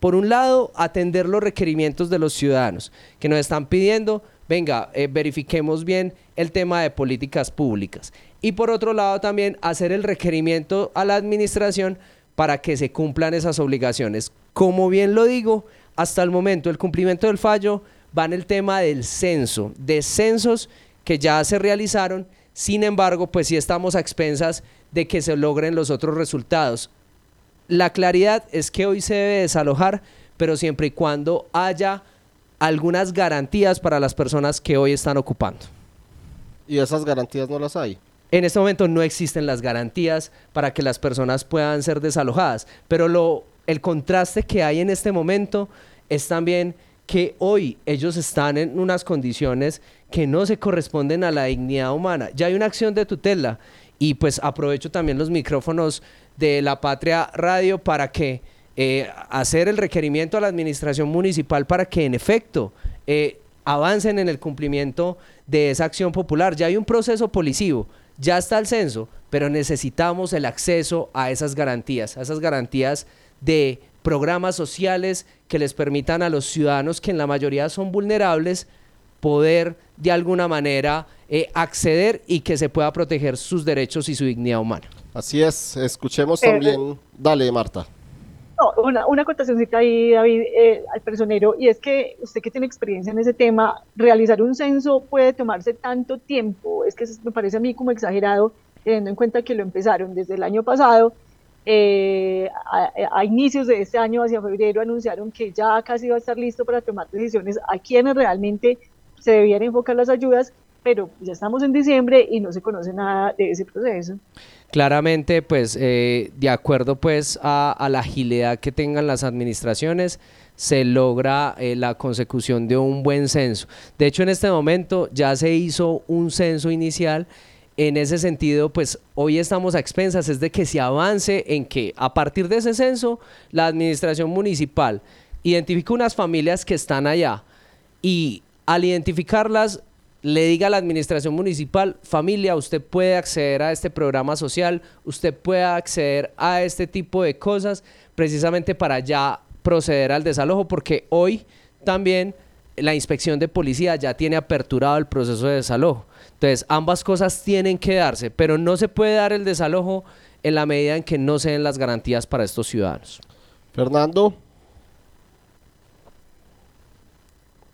por un lado, atender los requerimientos de los ciudadanos que nos están pidiendo, venga, verifiquemos bien el tema de políticas públicas. Y por otro lado también hacer el requerimiento a la administración para que se cumplan esas obligaciones. Como bien lo digo, hasta el momento el cumplimiento del fallo va en el tema del censo, de censos que ya se realizaron. Sin embargo, pues sí estamos a expensas de que se logren los otros resultados. La claridad es que hoy se debe desalojar, pero siempre y cuando haya algunas garantías para las personas que hoy están ocupando. ¿Y esas garantías no las hay? En este momento no existen las garantías para que las personas puedan ser desalojadas, pero el contraste que hay en este momento es también que hoy ellos están en unas condiciones que no se corresponden a la dignidad humana. Ya hay una acción de tutela, y pues aprovecho también los micrófonos de La Patria Radio para que hacer el requerimiento a la administración municipal para que en efecto avancen en el cumplimiento de esa acción popular. Ya hay un proceso policivo, ya está el censo, pero necesitamos el acceso a esas garantías de programas sociales que les permitan a los ciudadanos, que en la mayoría son vulnerables, poder de alguna manera acceder y que se pueda proteger sus derechos y su dignidad humana. Así es, escuchemos también, dale Marta. No, una acotacióncita ahí, David, al personero, y es que usted que tiene experiencia en ese tema, realizar un censo puede tomarse tanto tiempo, es que eso me parece a mí como exagerado, teniendo en cuenta que lo empezaron desde el año pasado, a inicios de este año, hacia febrero, anunciaron que ya casi iba a estar listo para tomar decisiones a quienes realmente se debían enfocar las ayudas, pero ya estamos en diciembre y no se conoce nada de ese proceso. Claramente, pues, de acuerdo pues a la agilidad que tengan las administraciones, se logra la consecución de un buen censo. De hecho, en este momento ya se hizo un censo inicial. En ese sentido, pues hoy estamos a expensas, es de que se avance en que a partir de ese censo, la administración municipal identifica unas familias que están allá y al identificarlas, le diga a la administración municipal, familia, usted puede acceder a este programa social, usted puede acceder a este tipo de cosas, precisamente para ya proceder al desalojo, porque hoy también la inspección de policía ya tiene aperturado el proceso de desalojo. Entonces, ambas cosas tienen que darse, pero no se puede dar el desalojo en la medida en que no se den las garantías para estos ciudadanos. Fernando.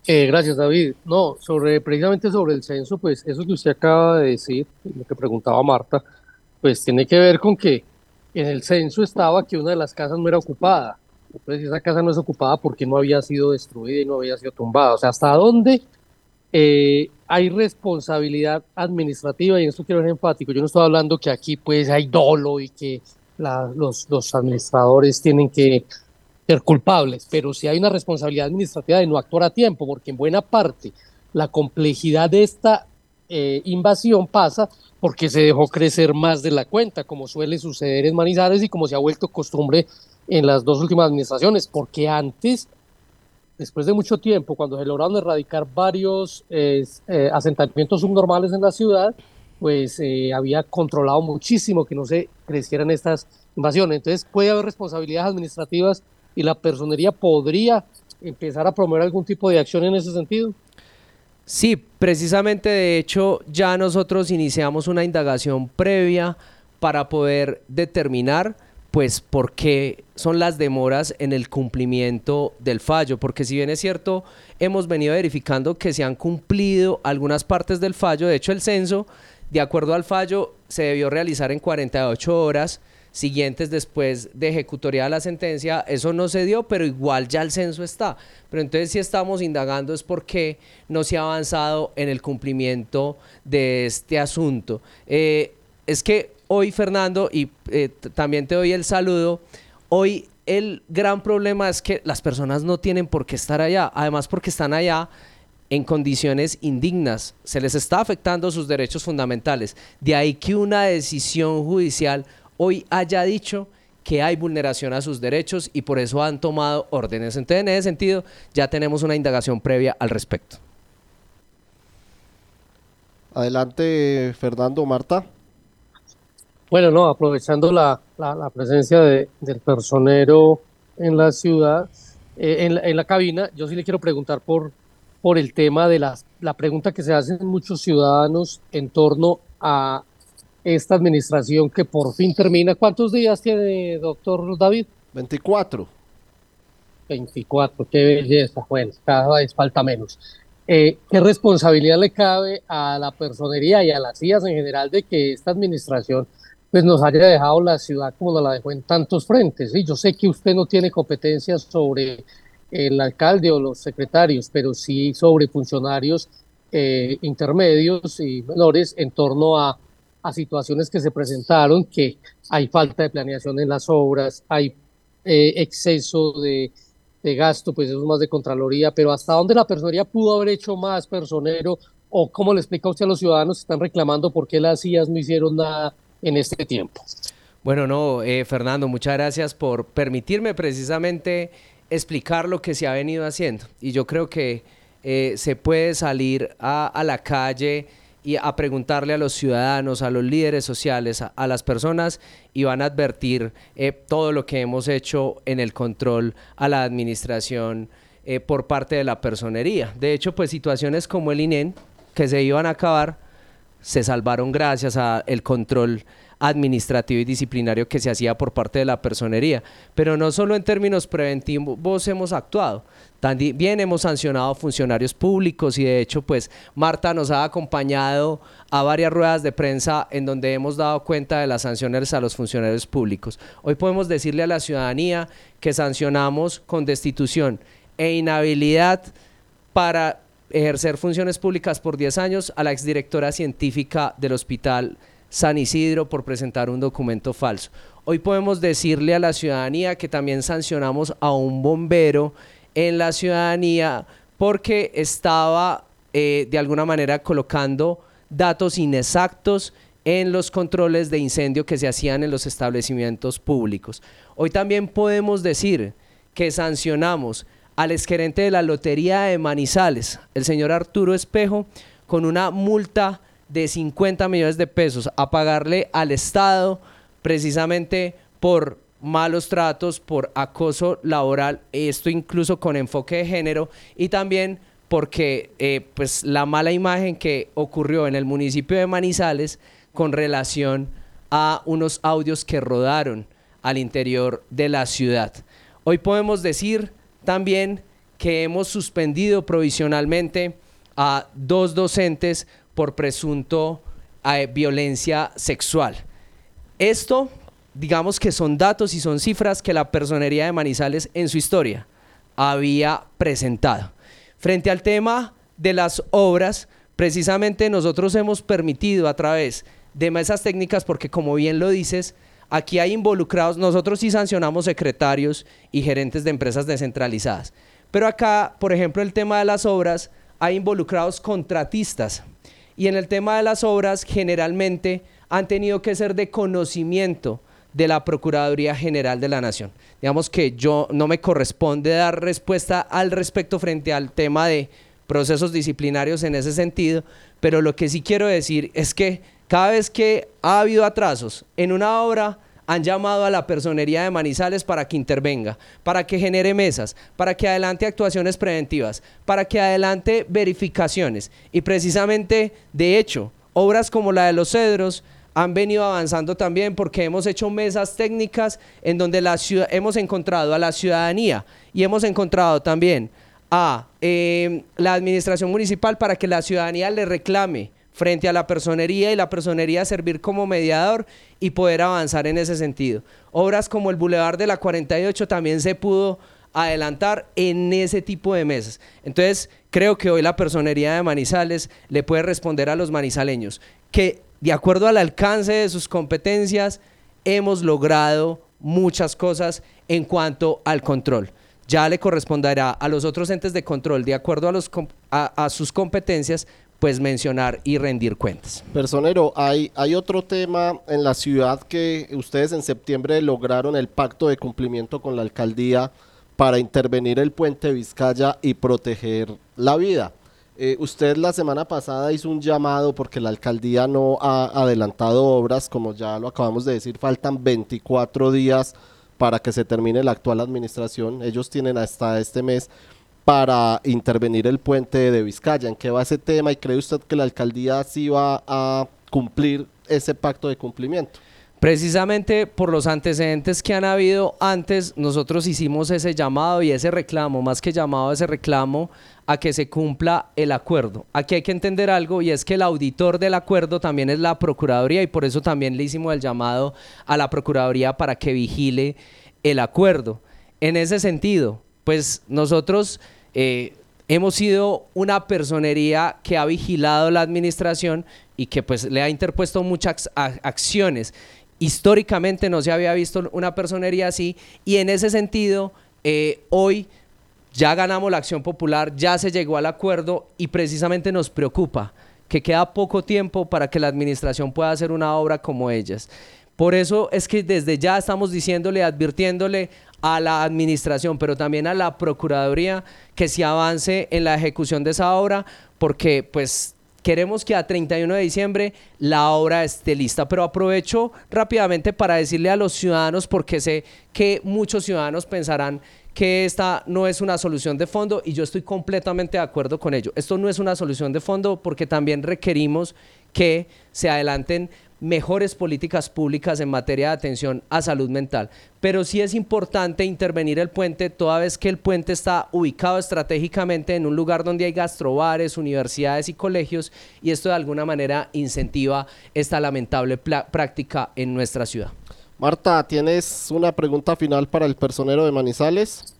Gracias, David. No, precisamente sobre el censo, pues eso que usted acaba de decir, lo que preguntaba Marta, pues tiene que ver con que en el censo estaba que una de las casas no era ocupada. Entonces, si esa casa no es ocupada, ¿por qué no había sido destruida y no había sido tumbada? O sea, ¿hasta dónde hay responsabilidad administrativa? Y en esto quiero ser enfático. Yo no estoy hablando que aquí pues hay dolo y que los administradores tienen que ser culpables, pero sí hay una responsabilidad administrativa de no actuar a tiempo, porque en buena parte la complejidad de esta invasión pasa porque se dejó crecer más de la cuenta, como suele suceder en Manizales y como se ha vuelto costumbre en las dos últimas administraciones, porque antes, después de mucho tiempo, cuando se lograron erradicar varios asentamientos subnormales en la ciudad, pues había controlado muchísimo que no se crecieran estas invasiones. Entonces puede haber responsabilidades administrativas. ¿Y la personería podría empezar a promover algún tipo de acción en ese sentido? Sí, precisamente, de hecho, ya nosotros iniciamos una indagación previa para poder determinar pues por qué son las demoras en el cumplimiento del fallo, porque si bien es cierto, hemos venido verificando que se han cumplido algunas partes del fallo. De hecho, el censo, de acuerdo al fallo, se debió realizar en 48 horas siguientes después de ejecutoria de la sentencia. Eso no se dio, pero igual ya el censo está. Pero entonces si estamos indagando es por qué no se ha avanzado en el cumplimiento de este asunto. Es que hoy, Fernando, y también te doy el saludo, hoy el gran problema es que las personas no tienen por qué estar allá, además porque están allá en condiciones indignas, se les está afectando sus derechos fundamentales. De ahí que una decisión judicial hoy haya dicho que hay vulneración a sus derechos y por eso han tomado órdenes. Entonces, en ese sentido, ya tenemos una indagación previa al respecto. Adelante, Fernando, Marta. Bueno, no, aprovechando la presencia del personero en la ciudad, en la cabina, yo sí le quiero preguntar por el tema de la pregunta que se hacen muchos ciudadanos en torno a esta administración que por fin termina. ¿Cuántos días tiene, doctor David? 24. 24, qué belleza. Bueno, cada vez falta menos. ¿Qué responsabilidad le cabe a la personería y a las IAS en general de que esta administración pues, nos haya dejado la ciudad como nos la dejó en tantos frentes? ¿Sí? Yo sé que usted no tiene competencias sobre el alcalde o los secretarios, pero sí sobre funcionarios intermedios y menores en torno a situaciones que se presentaron, que hay falta de planeación en las obras, hay exceso de gasto, pues eso es más de Contraloría, pero ¿hasta dónde la personería pudo haber hecho más, personero? ¿O cómo le explica usted a los ciudadanos que están reclamando por qué las IAS no hicieron nada en este tiempo? Bueno, no, Fernando, muchas gracias por permitirme precisamente explicar lo que se ha venido haciendo. Y yo creo que se puede salir a la calle y a preguntarle a los ciudadanos, a los líderes sociales, a las personas, y van a advertir todo lo que hemos hecho en el control a la administración por parte de la personería. De hecho, pues situaciones como el INEN, que se iban a acabar, se salvaron gracias al control administrativo y disciplinario que se hacía por parte de la personería. Pero no solo en términos preventivos hemos actuado, también hemos sancionado funcionarios públicos, y de hecho pues Marta nos ha acompañado a varias ruedas de prensa en donde hemos dado cuenta de las sanciones a los funcionarios públicos. Hoy podemos decirle a la ciudadanía que sancionamos con destitución e inhabilidad para ejercer funciones públicas por 10 años a la exdirectora científica del Hospital San Isidro por presentar un documento falso. Hoy podemos decirle a la ciudadanía que también sancionamos a un bombero en la ciudadanía porque estaba de alguna manera colocando datos inexactos en los controles de incendio que se hacían en los establecimientos públicos. Hoy también podemos decir que sancionamos al exgerente de la Lotería de Manizales, el señor Arturo Espejo, con una multa de 50 millones de pesos a pagarle al Estado precisamente por malos tratos, por acoso laboral, esto incluso con enfoque de género, y también porque pues la mala imagen que ocurrió en el municipio de Manizales con relación a unos audios que rodaron al interior de la ciudad. Hoy podemos decir también que hemos suspendido provisionalmente a 2 docentes por presunto violencia sexual. Esto, digamos que son datos y son cifras que la personería de Manizales en su historia había presentado. Frente al tema de las obras, precisamente nosotros hemos permitido a través de mesas técnicas, porque como bien lo dices, aquí hay involucrados, nosotros sí sancionamos secretarios y gerentes de empresas descentralizadas, pero acá, por ejemplo, el tema de las obras, hay involucrados contratistas. Y en el tema de las obras, generalmente han tenido que ser de conocimiento de la Procuraduría General de la Nación. Digamos que yo no me corresponde dar respuesta al respecto frente al tema de procesos disciplinarios en ese sentido, pero lo que sí quiero decir es que cada vez que ha habido atrasos en una obra, han llamado a la personería de Manizales para que intervenga, para que genere mesas, para que adelante actuaciones preventivas, para que adelante verificaciones. Y precisamente, de hecho, obras como la de los Cedros han venido avanzando también porque hemos hecho mesas técnicas en donde hemos encontrado a la ciudadanía y hemos encontrado también a la administración municipal para que la ciudadanía le reclame frente a la personería, y la personería servir como mediador y poder avanzar en ese sentido. Obras como el Boulevard de la 48 también se pudo adelantar en ese tipo de mesas. Entonces, creo que hoy la personería de Manizales le puede responder a los manizaleños que, de acuerdo al alcance de sus competencias, hemos logrado muchas cosas en cuanto al control. Ya le corresponderá a los otros entes de control, de acuerdo a sus competencias, pues mencionar y rendir cuentas. Personero, hay otro tema en la ciudad que ustedes en septiembre lograron el pacto de cumplimiento con la alcaldía para intervenir el puente Vizcaya y proteger la vida. Usted la semana pasada hizo un llamado porque la alcaldía no ha adelantado obras, como ya lo acabamos de decir, faltan 24 días para que se termine la actual administración, ellos tienen hasta este mes para intervenir el puente de Vizcaya. ¿En qué va ese tema? ¿Y cree usted que la alcaldía sí va a cumplir ese pacto de cumplimiento? Precisamente por los antecedentes que han habido antes, nosotros hicimos ese llamado y ese reclamo, más que llamado, ese reclamo a que se cumpla el acuerdo. Aquí hay que entender algo, y es que el auditor del acuerdo también es la Procuraduría, y por eso también le hicimos el llamado a la Procuraduría para que vigile el acuerdo. En ese sentido, pues nosotros hemos sido una personería que ha vigilado la administración y que pues le ha interpuesto muchas acciones. Históricamente no se había visto una personería así, y en ese sentido hoy ya ganamos la acción popular, ya se llegó al acuerdo, y precisamente nos preocupa que queda poco tiempo para que la administración pueda hacer una obra como ellas. Por eso es que desde ya estamos diciéndole, advirtiéndole a la administración, pero también a la Procuraduría, que se avance en la ejecución de esa obra, porque pues queremos que a 31 de diciembre la obra esté lista. Pero aprovecho rápidamente para decirle a los ciudadanos, porque sé que muchos ciudadanos pensarán que esta no es una solución de fondo, y yo estoy completamente de acuerdo con ello. Esto no es una solución de fondo, porque también requerimos que se adelanten mejores políticas públicas en materia de atención a salud mental. Pero sí es importante intervenir el puente, toda vez que el puente está ubicado estratégicamente en un lugar donde hay gastrobares, universidades y colegios, y esto de alguna manera incentiva esta lamentable práctica en nuestra ciudad. Marta, ¿tienes una pregunta final para el personero de Manizales?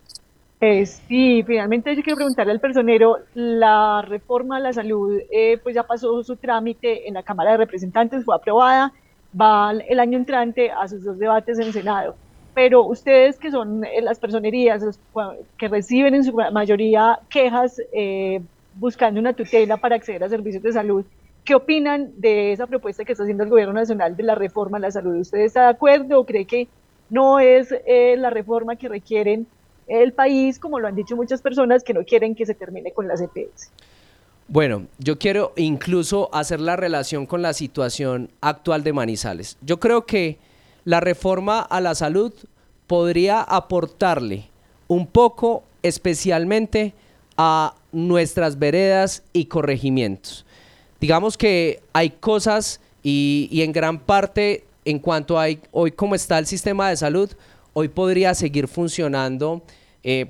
Sí, finalmente yo quiero preguntarle al personero, la reforma a la salud pues ya pasó su trámite en la Cámara de Representantes, fue aprobada, va el año entrante a sus dos debates en el Senado, pero ustedes que son las personerías que reciben en su mayoría quejas buscando una tutela para acceder a servicios de salud, ¿qué opinan de esa propuesta que está haciendo el Gobierno Nacional de la reforma a la salud? ¿Usted está de acuerdo o cree que no es la reforma que requieren el país, como lo han dicho muchas personas que no quieren que se termine con las EPS? Bueno, yo quiero incluso hacer la relación con la situación actual de Manizales. Yo creo que la reforma a la salud podría aportarle un poco especialmente a nuestras veredas y corregimientos. Digamos que hay cosas y en gran parte en cuanto a hoy cómo está el sistema de salud, hoy podría seguir funcionando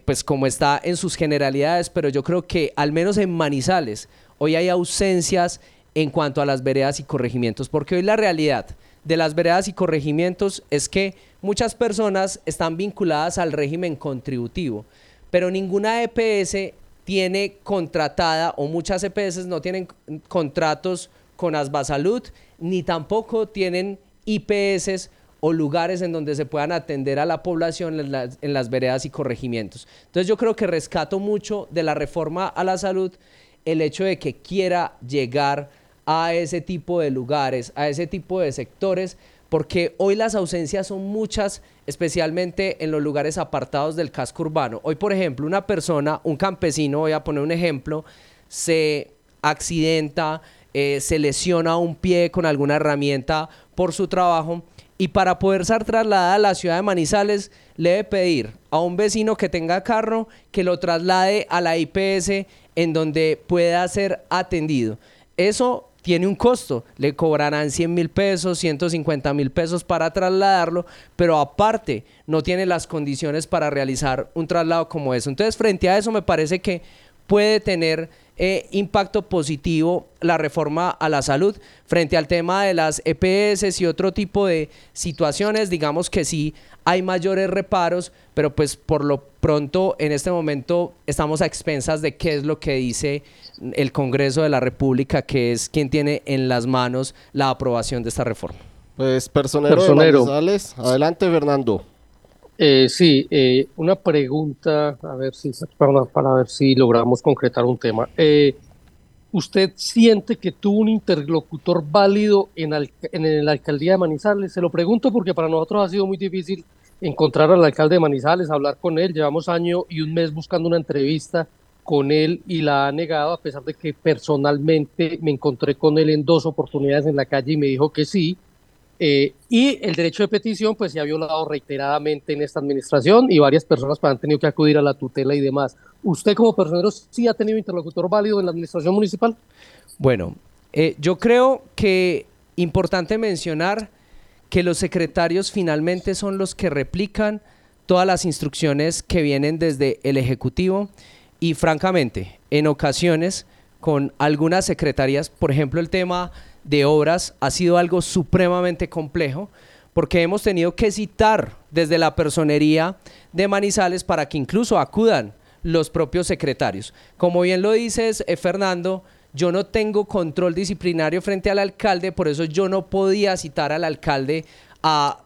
pues como está en sus generalidades, pero yo creo que al menos en Manizales hoy hay ausencias en cuanto a las veredas y corregimientos, porque hoy la realidad de las veredas y corregimientos es que muchas personas están vinculadas al régimen contributivo, pero ninguna EPS tiene contratada, o muchas EPS no tienen contratos con Asbasalud, ni tampoco tienen IPS o lugares en donde se puedan atender a la población en las veredas y corregimientos. Entonces yo creo que rescato mucho de la reforma a la salud el hecho de que quiera llegar a ese tipo de lugares, a ese tipo de sectores, porque hoy las ausencias son muchas, especialmente en los lugares apartados del casco urbano. Hoy, por ejemplo, una persona, un campesino, voy a poner un ejemplo, se accidenta, se lesiona un pie con alguna herramienta por su trabajo, y para poder ser trasladada a la ciudad de Manizales, le debe pedir a un vecino que tenga carro que lo traslade a la IPS en donde pueda ser atendido. Eso tiene un costo, le cobrarán 100.000 pesos, 150.000 pesos para trasladarlo, pero aparte no tiene las condiciones para realizar un traslado como eso. Entonces, frente a eso, me parece que puede tener impacto positivo la reforma a la salud. Frente al tema de las EPS y otro tipo de situaciones, digamos que sí hay mayores reparos, pero pues por lo pronto en este momento estamos a expensas de qué es lo que dice el Congreso de la República, que es quien tiene en las manos la aprobación de esta reforma. Pues personero. De Manizales, adelante Fernando. Una pregunta, a ver si para ver si logramos concretar un tema. ¿Usted siente que tuvo un interlocutor válido en la alcaldía de Manizales? Se lo pregunto porque para nosotros ha sido muy difícil encontrar al alcalde de Manizales, hablar con él. Llevamos año y un mes buscando una entrevista con él y la ha negado, a pesar de que personalmente me encontré con él en dos oportunidades en la calle y me dijo que sí. Y el derecho de petición pues se ha violado reiteradamente en esta administración y varias personas han tenido que acudir a la tutela y demás. ¿Usted como personero sí ha tenido interlocutor válido en la administración municipal? Bueno, yo creo que es importante mencionar que los secretarios finalmente son los que replican todas las instrucciones que vienen desde el Ejecutivo y francamente en ocasiones con algunas secretarías, por ejemplo el tema de obras ha sido algo supremamente complejo porque hemos tenido que citar desde la personería de Manizales para que incluso acudan los propios secretarios. Como bien lo dices, Fernando, yo no tengo control disciplinario frente al alcalde, por eso yo no podía citar al alcalde a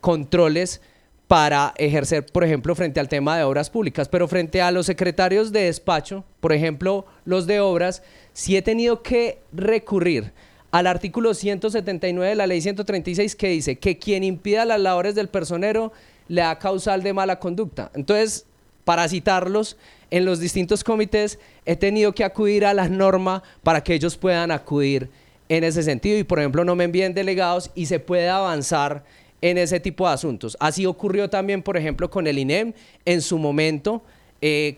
controles para ejercer, por ejemplo, frente al tema de obras públicas, pero frente a los secretarios de despacho, por ejemplo, los de obras, sí he tenido que recurrir al artículo 179 de la ley 136 que dice que quien impida las labores del personero la causal de mala conducta. Entonces, para citarlos, en los distintos comités he tenido que acudir a las normas para que ellos puedan acudir en ese sentido y, por ejemplo, no me envíen delegados y se pueda avanzar en ese tipo de asuntos. Así ocurrió también, por ejemplo, con el INEM en su momento,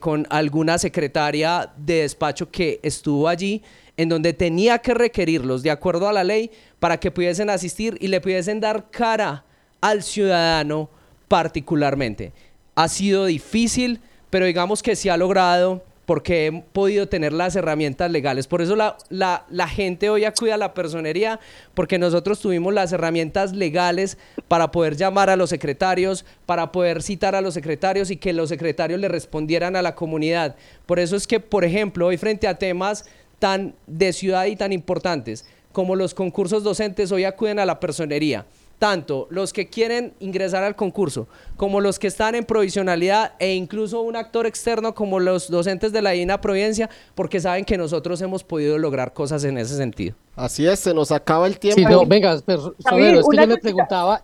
con alguna secretaria de despacho que estuvo allí, en donde tenía que requerirlos de acuerdo a la ley para que pudiesen asistir y le pudiesen dar cara al ciudadano particularmente. Ha sido difícil, pero digamos que sí ha logrado porque he podido tener las herramientas legales. Por eso la gente hoy acude a la personería, porque nosotros tuvimos las herramientas legales para poder llamar a los secretarios, para poder citar a los secretarios y que los secretarios le respondieran a la comunidad. Por eso es que, por ejemplo, hoy frente a temas tan de ciudad y tan importantes como los concursos docentes, hoy acuden a la personería. Tanto los que quieren ingresar al concurso como los que están en provisionalidad e incluso un actor externo como los docentes de la Divina Providencia, porque saben que nosotros hemos podido lograr cosas en ese sentido. Así es, se nos acaba el tiempo. Sí, no, venga, pero, Javier, es que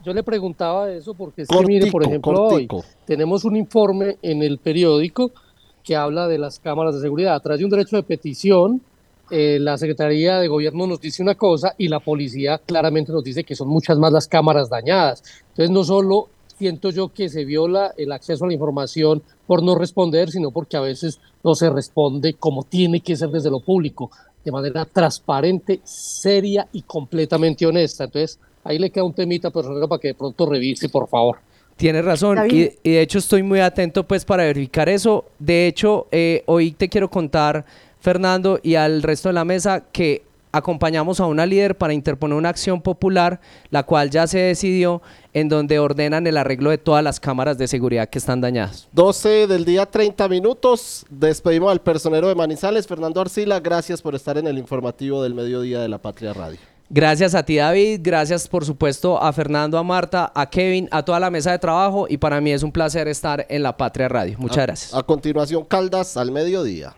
yo le preguntaba eso porque es cortico, que mire, por ejemplo, hoy tenemos un informe en el periódico que habla de las cámaras de seguridad. A través de un derecho de petición, la Secretaría de Gobierno nos dice una cosa y la policía claramente nos dice que son muchas más las cámaras dañadas. Entonces no solo siento yo que se viola el acceso a la información por no responder, sino porque a veces no se responde como tiene que ser desde lo público, de manera transparente, seria y completamente honesta. Entonces ahí le queda un temita personal para que de pronto revise, por favor. Tienes razón, y de hecho estoy muy atento pues para verificar eso. De hecho, hoy te quiero contar, Fernando, y al resto de la mesa, que acompañamos a una líder para interponer una acción popular, la cual ya se decidió, en donde ordenan el arreglo de todas las cámaras de seguridad que están dañadas. 12:30 p.m. Despedimos al personero de Manizales, Fernando Arcila. Gracias por estar en el informativo del mediodía de La Patria Radio. Gracias a ti, David. Gracias, por supuesto, a Fernando, a Marta, a Kevin, a toda la mesa de trabajo. Y para mí es un placer estar en La Patria Radio. Muchas gracias. A continuación, Caldas al mediodía.